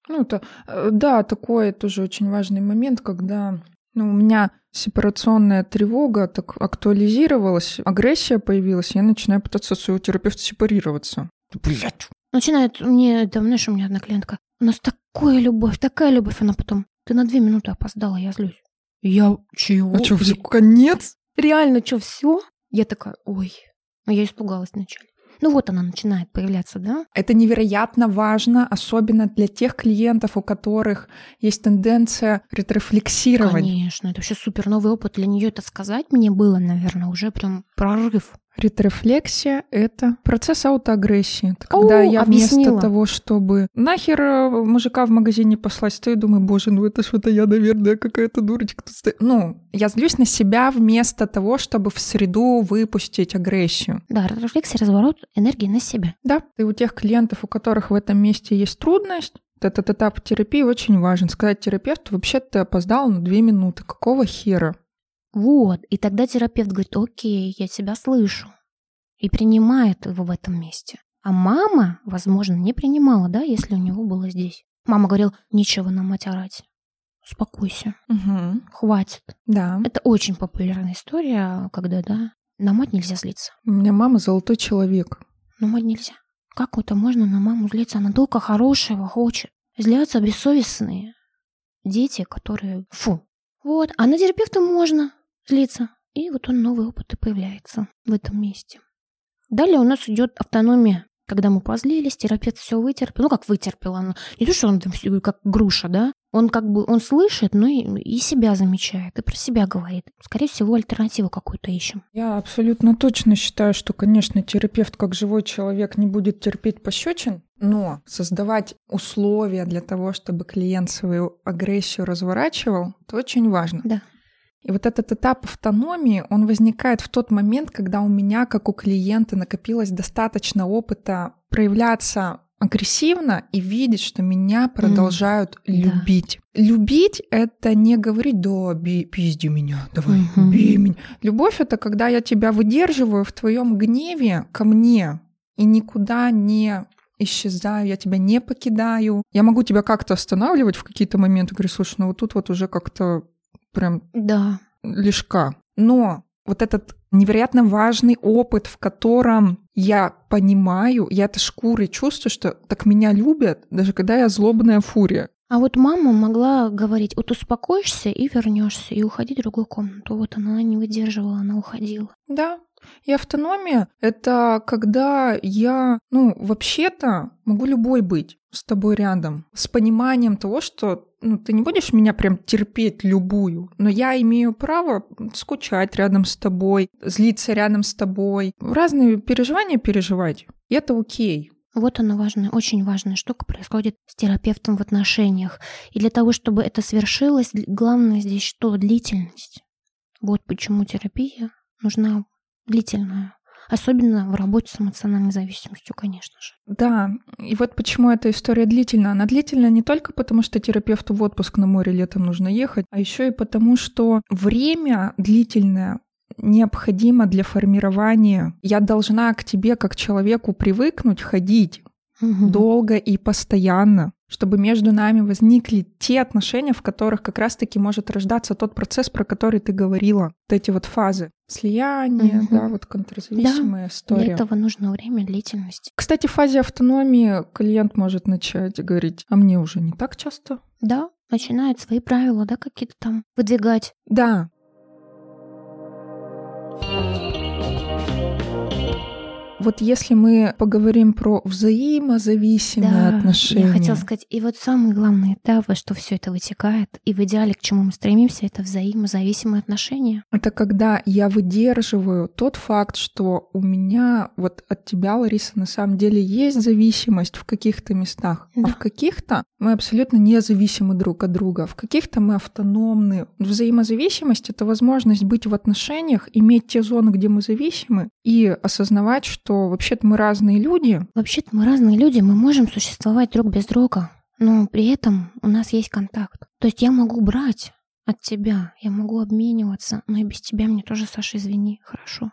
Ну, это, да, такой тоже очень важный момент, когда... Ну, у меня сепарационная тревога так актуализировалась, агрессия появилась, я начинаю пытаться от своего терапевта сепарироваться. Блять! Начинает мне, да, знаешь, у меня одна клиентка: у нас такая любовь, она потом: ты на 2 минуты опоздала, я злюсь. Я чего? А чё, все, конец? Реально, чё, все? Я такая: ой, я испугалась вначале. Ну вот она начинает появляться, да? Это невероятно важно, особенно для тех клиентов, у которых есть тенденция ретрофлексировать. Конечно, это вообще супер новый опыт. Для нее это сказать мне было, наверное, уже прям прорыв. Ретрофлексия — это процесс аутоагрессии. Когда я объяснила. Вместо того, чтобы нахер мужика в магазине послать, стою и думаю: боже, ну это что-то я, наверное, какая-то дурочка. Ну, я злюсь на себя вместо того, чтобы в среду выпустить агрессию. Да, ретрофлексия — разворот энергии на себя. Да, и у тех клиентов, у которых в этом месте есть трудность, этот этап терапии очень важен. Сказать терапевту: вообще-то ты опоздал на 2 минуты, какого хера? Вот, и тогда терапевт говорит: окей, я тебя слышу. И принимает его в этом месте. А мама, возможно, не принимала, да, если у него было здесь. Мама говорила: нечего на мать орать. Успокойся. Угу. Хватит. Да. Это очень популярная история, когда, да, на мать нельзя злиться. У меня мама золотой человек. На мать нельзя. Как это можно на маму злиться? Она только хорошего хочет. Злятся бессовестные дети, которые... Фу. Вот. А на терапевта можно злиться. И вот он, новый опыт и появляется в этом месте. Далее у нас идет автономия. Когда мы позлились, терапевт все вытерпел. Ну, как вытерпел. Он не то, что он там как груша, да? Он как бы, он слышит, но и себя замечает, и про себя говорит. Скорее всего, альтернативу какую-то ищем. Я абсолютно точно считаю, что, конечно, терапевт, как живой человек, не будет терпеть пощечин, но создавать условия для того, чтобы клиент свою агрессию разворачивал, это очень важно. Да. И вот этот этап автономии, он возникает в тот момент, когда у меня, как у клиента, накопилось достаточно опыта проявляться агрессивно и видеть, что меня продолжают любить. Да. Любить — это не говорить: да, пизди меня, давай, бей меня. Любовь — это когда я тебя выдерживаю в твоем гневе ко мне и никуда не... исчезаю, я тебя не покидаю. Я могу тебя как-то останавливать в какие-то моменты, говорю: слушай, ну вот тут вот уже как-то прям лишка. Но вот этот невероятно важный опыт, в котором я понимаю, я это шкурой чувствую, что так меня любят, даже когда я злобная фурия. А вот мама могла говорить: вот успокоишься и вернешься, и уходи в другую комнату. Вот она не выдерживала, она уходила. Да. И автономия — это когда я, ну, вообще-то могу любой быть с тобой рядом, с пониманием того, что, ну, ты не будешь меня прям терпеть любую, но я имею право скучать рядом с тобой, злиться рядом с тобой, разные переживания переживать, и это окей. Вот она важная, очень важная штука происходит с терапевтом в отношениях. И для того, чтобы это свершилось, главное здесь что? Длительность. Вот почему терапия нужна длительная. Особенно в работе с эмоциональной зависимостью, конечно же. Да, и вот почему эта история длительна. Она длительна не только потому, что терапевту в отпуск на море летом нужно ехать, а еще и потому, что время длительное необходимо для формирования. Я должна к тебе, как человеку, привыкнуть ходить долго и постоянно, чтобы между нами возникли те отношения, в которых как раз-таки может рождаться тот процесс, про который ты говорила, вот эти вот фазы слияния, да, вот контрзависимая история. Для этого нужно время, длительность. Кстати, в фазе автономии клиент может начать говорить: а мне уже не так часто. Да, начинает свои правила, да, какие-то там выдвигать. Да. Вот если мы поговорим про взаимозависимые отношения. Я хотела сказать, и вот самое главное, да, во что все это вытекает, и в идеале, к чему мы стремимся, это взаимозависимые отношения. Это когда я выдерживаю тот факт, что у меня вот от тебя, Лариса, на самом деле есть зависимость в каких-то местах, да. А в каких-то мы абсолютно независимы друг от друга, в каких-то мы автономны. Взаимозависимость — это возможность быть в отношениях, иметь те зоны, где мы зависимы, и осознавать, что вообще-то мы разные люди. Вообще-то мы разные люди, мы можем существовать друг без друга, но при этом у нас есть контакт. То есть я могу брать от тебя, я могу обмениваться, но и без тебя мне тоже, Саша, извини, хорошо.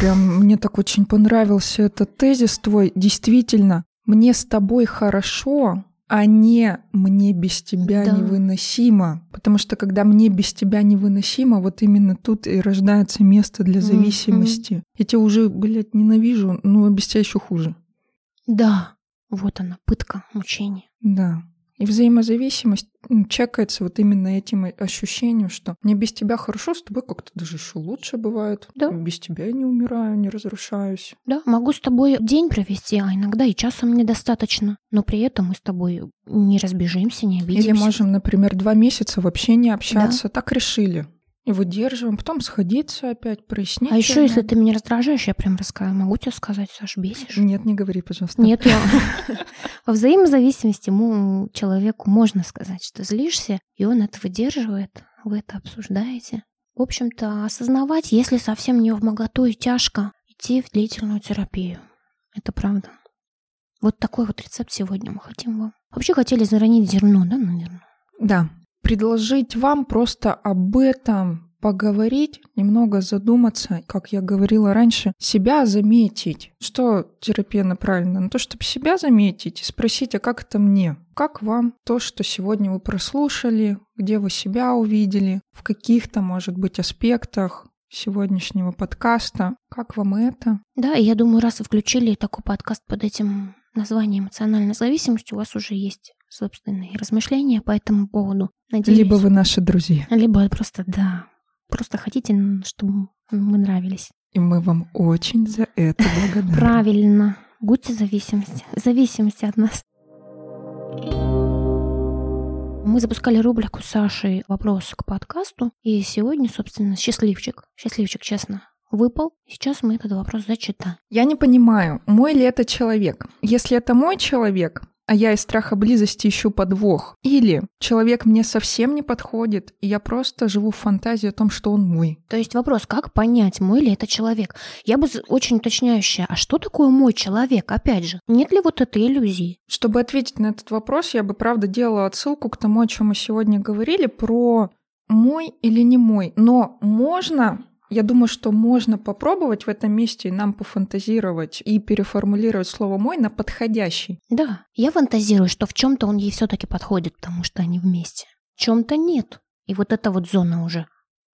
Прям мне так очень понравился этот тезис твой. Действительно, мне с тобой хорошо, а не мне без тебя невыносимо. Потому что когда мне без тебя невыносимо, вот именно тут и рождается место для зависимости. Я тебя уже, блядь, ненавижу, но без тебя еще хуже. Да, вот она, пытка, мучение. Да. И взаимозависимость чекается вот именно этим ощущением, что мне без тебя хорошо, с тобой как-то даже еще лучше бывает. Да. Без тебя я не умираю, не разрушаюсь. Да, могу с тобой день провести, а иногда и часа мне достаточно. Но при этом мы с тобой не разбежимся, не обидимся. Или можем, например, 2 месяца вообще не общаться. Да. Так решили. И выдерживаем, потом сходиться опять, прояснить. А еще, если ты меня раздражаешь, я прям рассказываю. Могу тебе сказать, Саш, бесишь? Нет, не говори, пожалуйста. Нет, я... Во взаимозависимости человеку можно сказать, что злишься, и он это выдерживает, вы это обсуждаете. В общем-то, осознавать, если совсем не вмоготу и тяжко, идти в длительную терапию. Это правда. Вот такой вот рецепт сегодня мы хотим вам. Вообще хотели заронить зерно, да, наверное? Да. Предложить вам просто об этом поговорить, немного задуматься, как я говорила раньше, себя заметить. Что терапия направлена? На то, чтобы себя заметить и спросить, а как это мне? Как вам то, что сегодня вы прослушали, где вы себя увидели, в каких-то, может быть, аспектах сегодняшнего подкаста? Как вам это? Да, и я думаю, раз вы включили такой подкаст под этим названием «Эмоциональная зависимость», у вас уже есть собственные размышления по этому поводу. Надеюсь, либо вы наши друзья. Либо просто, да, просто хотите, чтобы мы нравились. И мы вам очень за это благодарны. Правильно. Будьте зависимости от нас. Мы запускали рубрику с Сашей «Вопрос к подкасту». И сегодня, собственно, счастливчик, честно, выпал. Сейчас мы этот вопрос зачитаем. Я не понимаю, мой ли это человек. Если это мой человек, а я из страха близости ищу подвох. Или человек мне совсем не подходит, и я просто живу в фантазии о том, что он мой. То есть вопрос, как понять, мой ли это человек? Я бы очень уточняющая, а что такое мой человек? Опять же, нет ли вот этой иллюзии? Чтобы ответить на этот вопрос, я бы, правда, делала отсылку к тому, о чем мы сегодня говорили, про мой или не мой. Но можно... Я думаю, что можно попробовать в этом месте нам пофантазировать и переформулировать слово «мой» на «подходящий». Да, я фантазирую, что в чем-то он ей все-таки подходит, потому что они вместе. В чем-то нет. И вот эта вот зона уже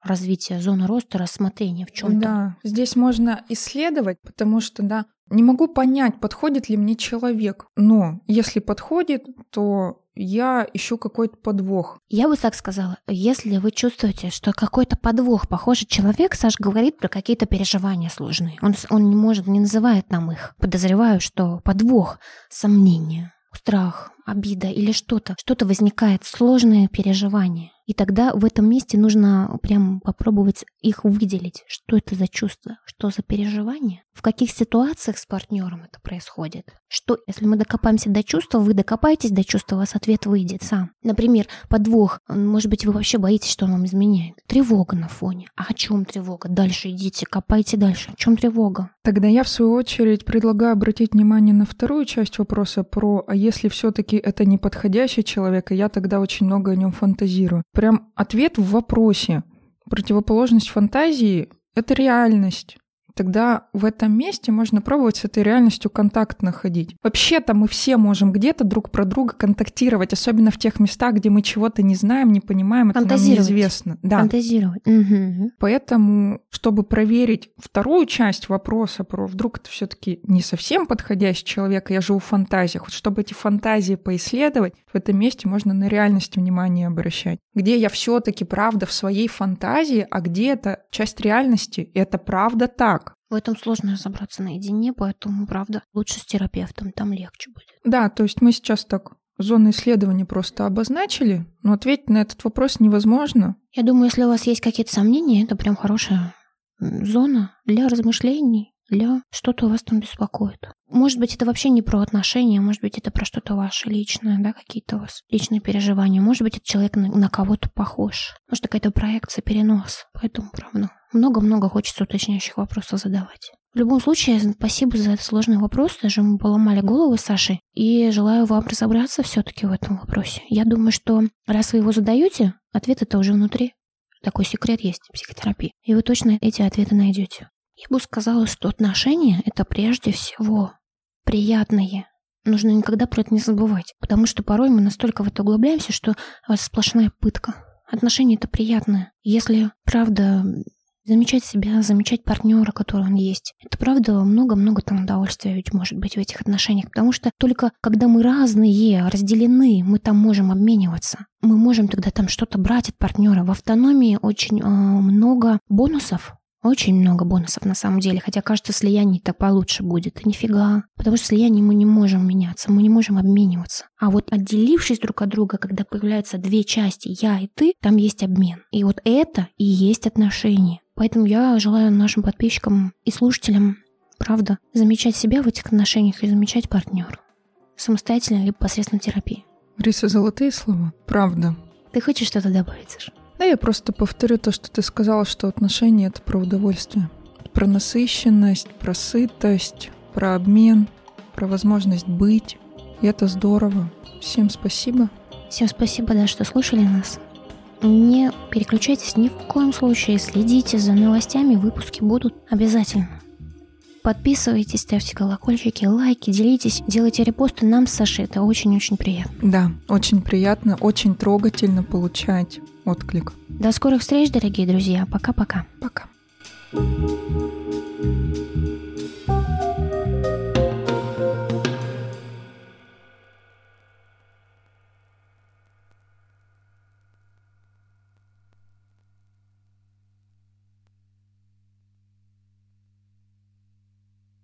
развития, зона роста, рассмотрения в чем-то. Да, здесь можно исследовать, потому что, да, не могу понять, подходит ли мне человек, но если подходит, то я ищу какой-то подвох. Я бы так сказала, если вы чувствуете, что какой-то подвох, похоже, человек, Саш, говорит про какие-то переживания сложные. Он не может, не называет нам их. Подозреваю, что подвох, сомнение, страх, обида или что-то возникает, сложные переживания. И тогда в этом месте нужно прям попробовать их выделить. Что это за чувство? Что за переживание? В каких ситуациях с партнером это происходит? Что, если мы докопаемся до чувства, вы докопаетесь до чувства, у вас ответ выйдет сам. Например, подвох. Может быть, вы вообще боитесь, что он вам изменяет. Тревога на фоне. А о чем тревога? Дальше идите, копайте дальше. О чем тревога? Тогда я, в свою очередь, предлагаю обратить внимание на вторую часть вопроса про «а если все-таки это неподходящий человек, и я тогда очень много о нем фантазирую». Прям ответ в вопросе. Противоположность фантазии — это реальность. Тогда в этом месте можно пробовать с этой реальностью контакт находить. Вообще-то мы все можем где-то друг про друга контактировать, особенно в тех местах, где мы чего-то не знаем, не понимаем, это нам неизвестно. Да. Фантазировать. Угу. Поэтому, чтобы проверить вторую часть вопроса про «вдруг это все-таки не совсем подходящий человек, я живу в фантазиях», вот чтобы эти фантазии поисследовать, в этом месте можно на реальность внимание обращать. Где я все-таки правда в своей фантазии, а где это часть реальности, и это правда так. В этом сложно разобраться наедине, поэтому, правда, лучше с терапевтом, там легче будет. Да, то есть мы сейчас так зоны исследования просто обозначили, но ответить на этот вопрос невозможно. Я думаю, если у вас есть какие-то сомнения, это прям хорошая зона для размышлений, для что-то вас там беспокоит. Может быть, это вообще не про отношения, может быть, это про что-то ваше личное, да, какие-то у вас личные переживания. Может быть, этот человек на кого-то похож. Может, какая-то проекция, перенос. Поэтому, правда, много-много хочется уточняющих вопросов задавать. В любом случае, спасибо за этот сложный вопрос. Даже мы поломали головы с Сашей. И желаю вам разобраться все-таки в этом вопросе. Я думаю, что раз вы его задаете, ответ это уже внутри. Такой секрет есть в психотерапии. И вы точно эти ответы найдете. Я бы сказала, что отношения — это прежде всего приятные. Нужно никогда про это не забывать. Потому что порой мы настолько в это углубляемся, что у вас сплошная пытка. Отношения — это приятное. Если, правда, замечать себя, замечать партнера, который он есть. Это, правда, много-много там удовольствия ведь может быть в этих отношениях. Потому что только когда мы разные, разделены, мы там можем обмениваться. Мы можем тогда там что-то брать от партнера. В автономии очень много бонусов. Очень много бонусов на самом деле, хотя кажется, слияние так получше будет. И нифига. Потому что в слиянии мы не можем меняться, мы не можем обмениваться. А вот отделившись друг от друга, когда появляются две части, я и ты, там есть обмен. И вот это и есть отношения. Поэтому я желаю нашим подписчикам и слушателям, правда, замечать себя в этих отношениях и замечать партнера. Самостоятельно либо посредством терапии. Риса, золотые слова. Правда. Ты хочешь что-то добавить, Саша? Да, я просто повторю то, что ты сказала, что отношения — это про удовольствие. Про насыщенность, про сытость, про обмен, про возможность быть. И это здорово. Всем спасибо. Всем спасибо, да, что слушали нас. Не переключайтесь ни в коем случае. Следите за новостями, выпуски будут обязательно. Подписывайтесь, ставьте колокольчики, лайки, делитесь, делайте репосты. Нам с Сашей это очень-очень приятно. Да, очень приятно, очень трогательно получать отклик. До скорых встреч, дорогие друзья. Пока-пока. Пока.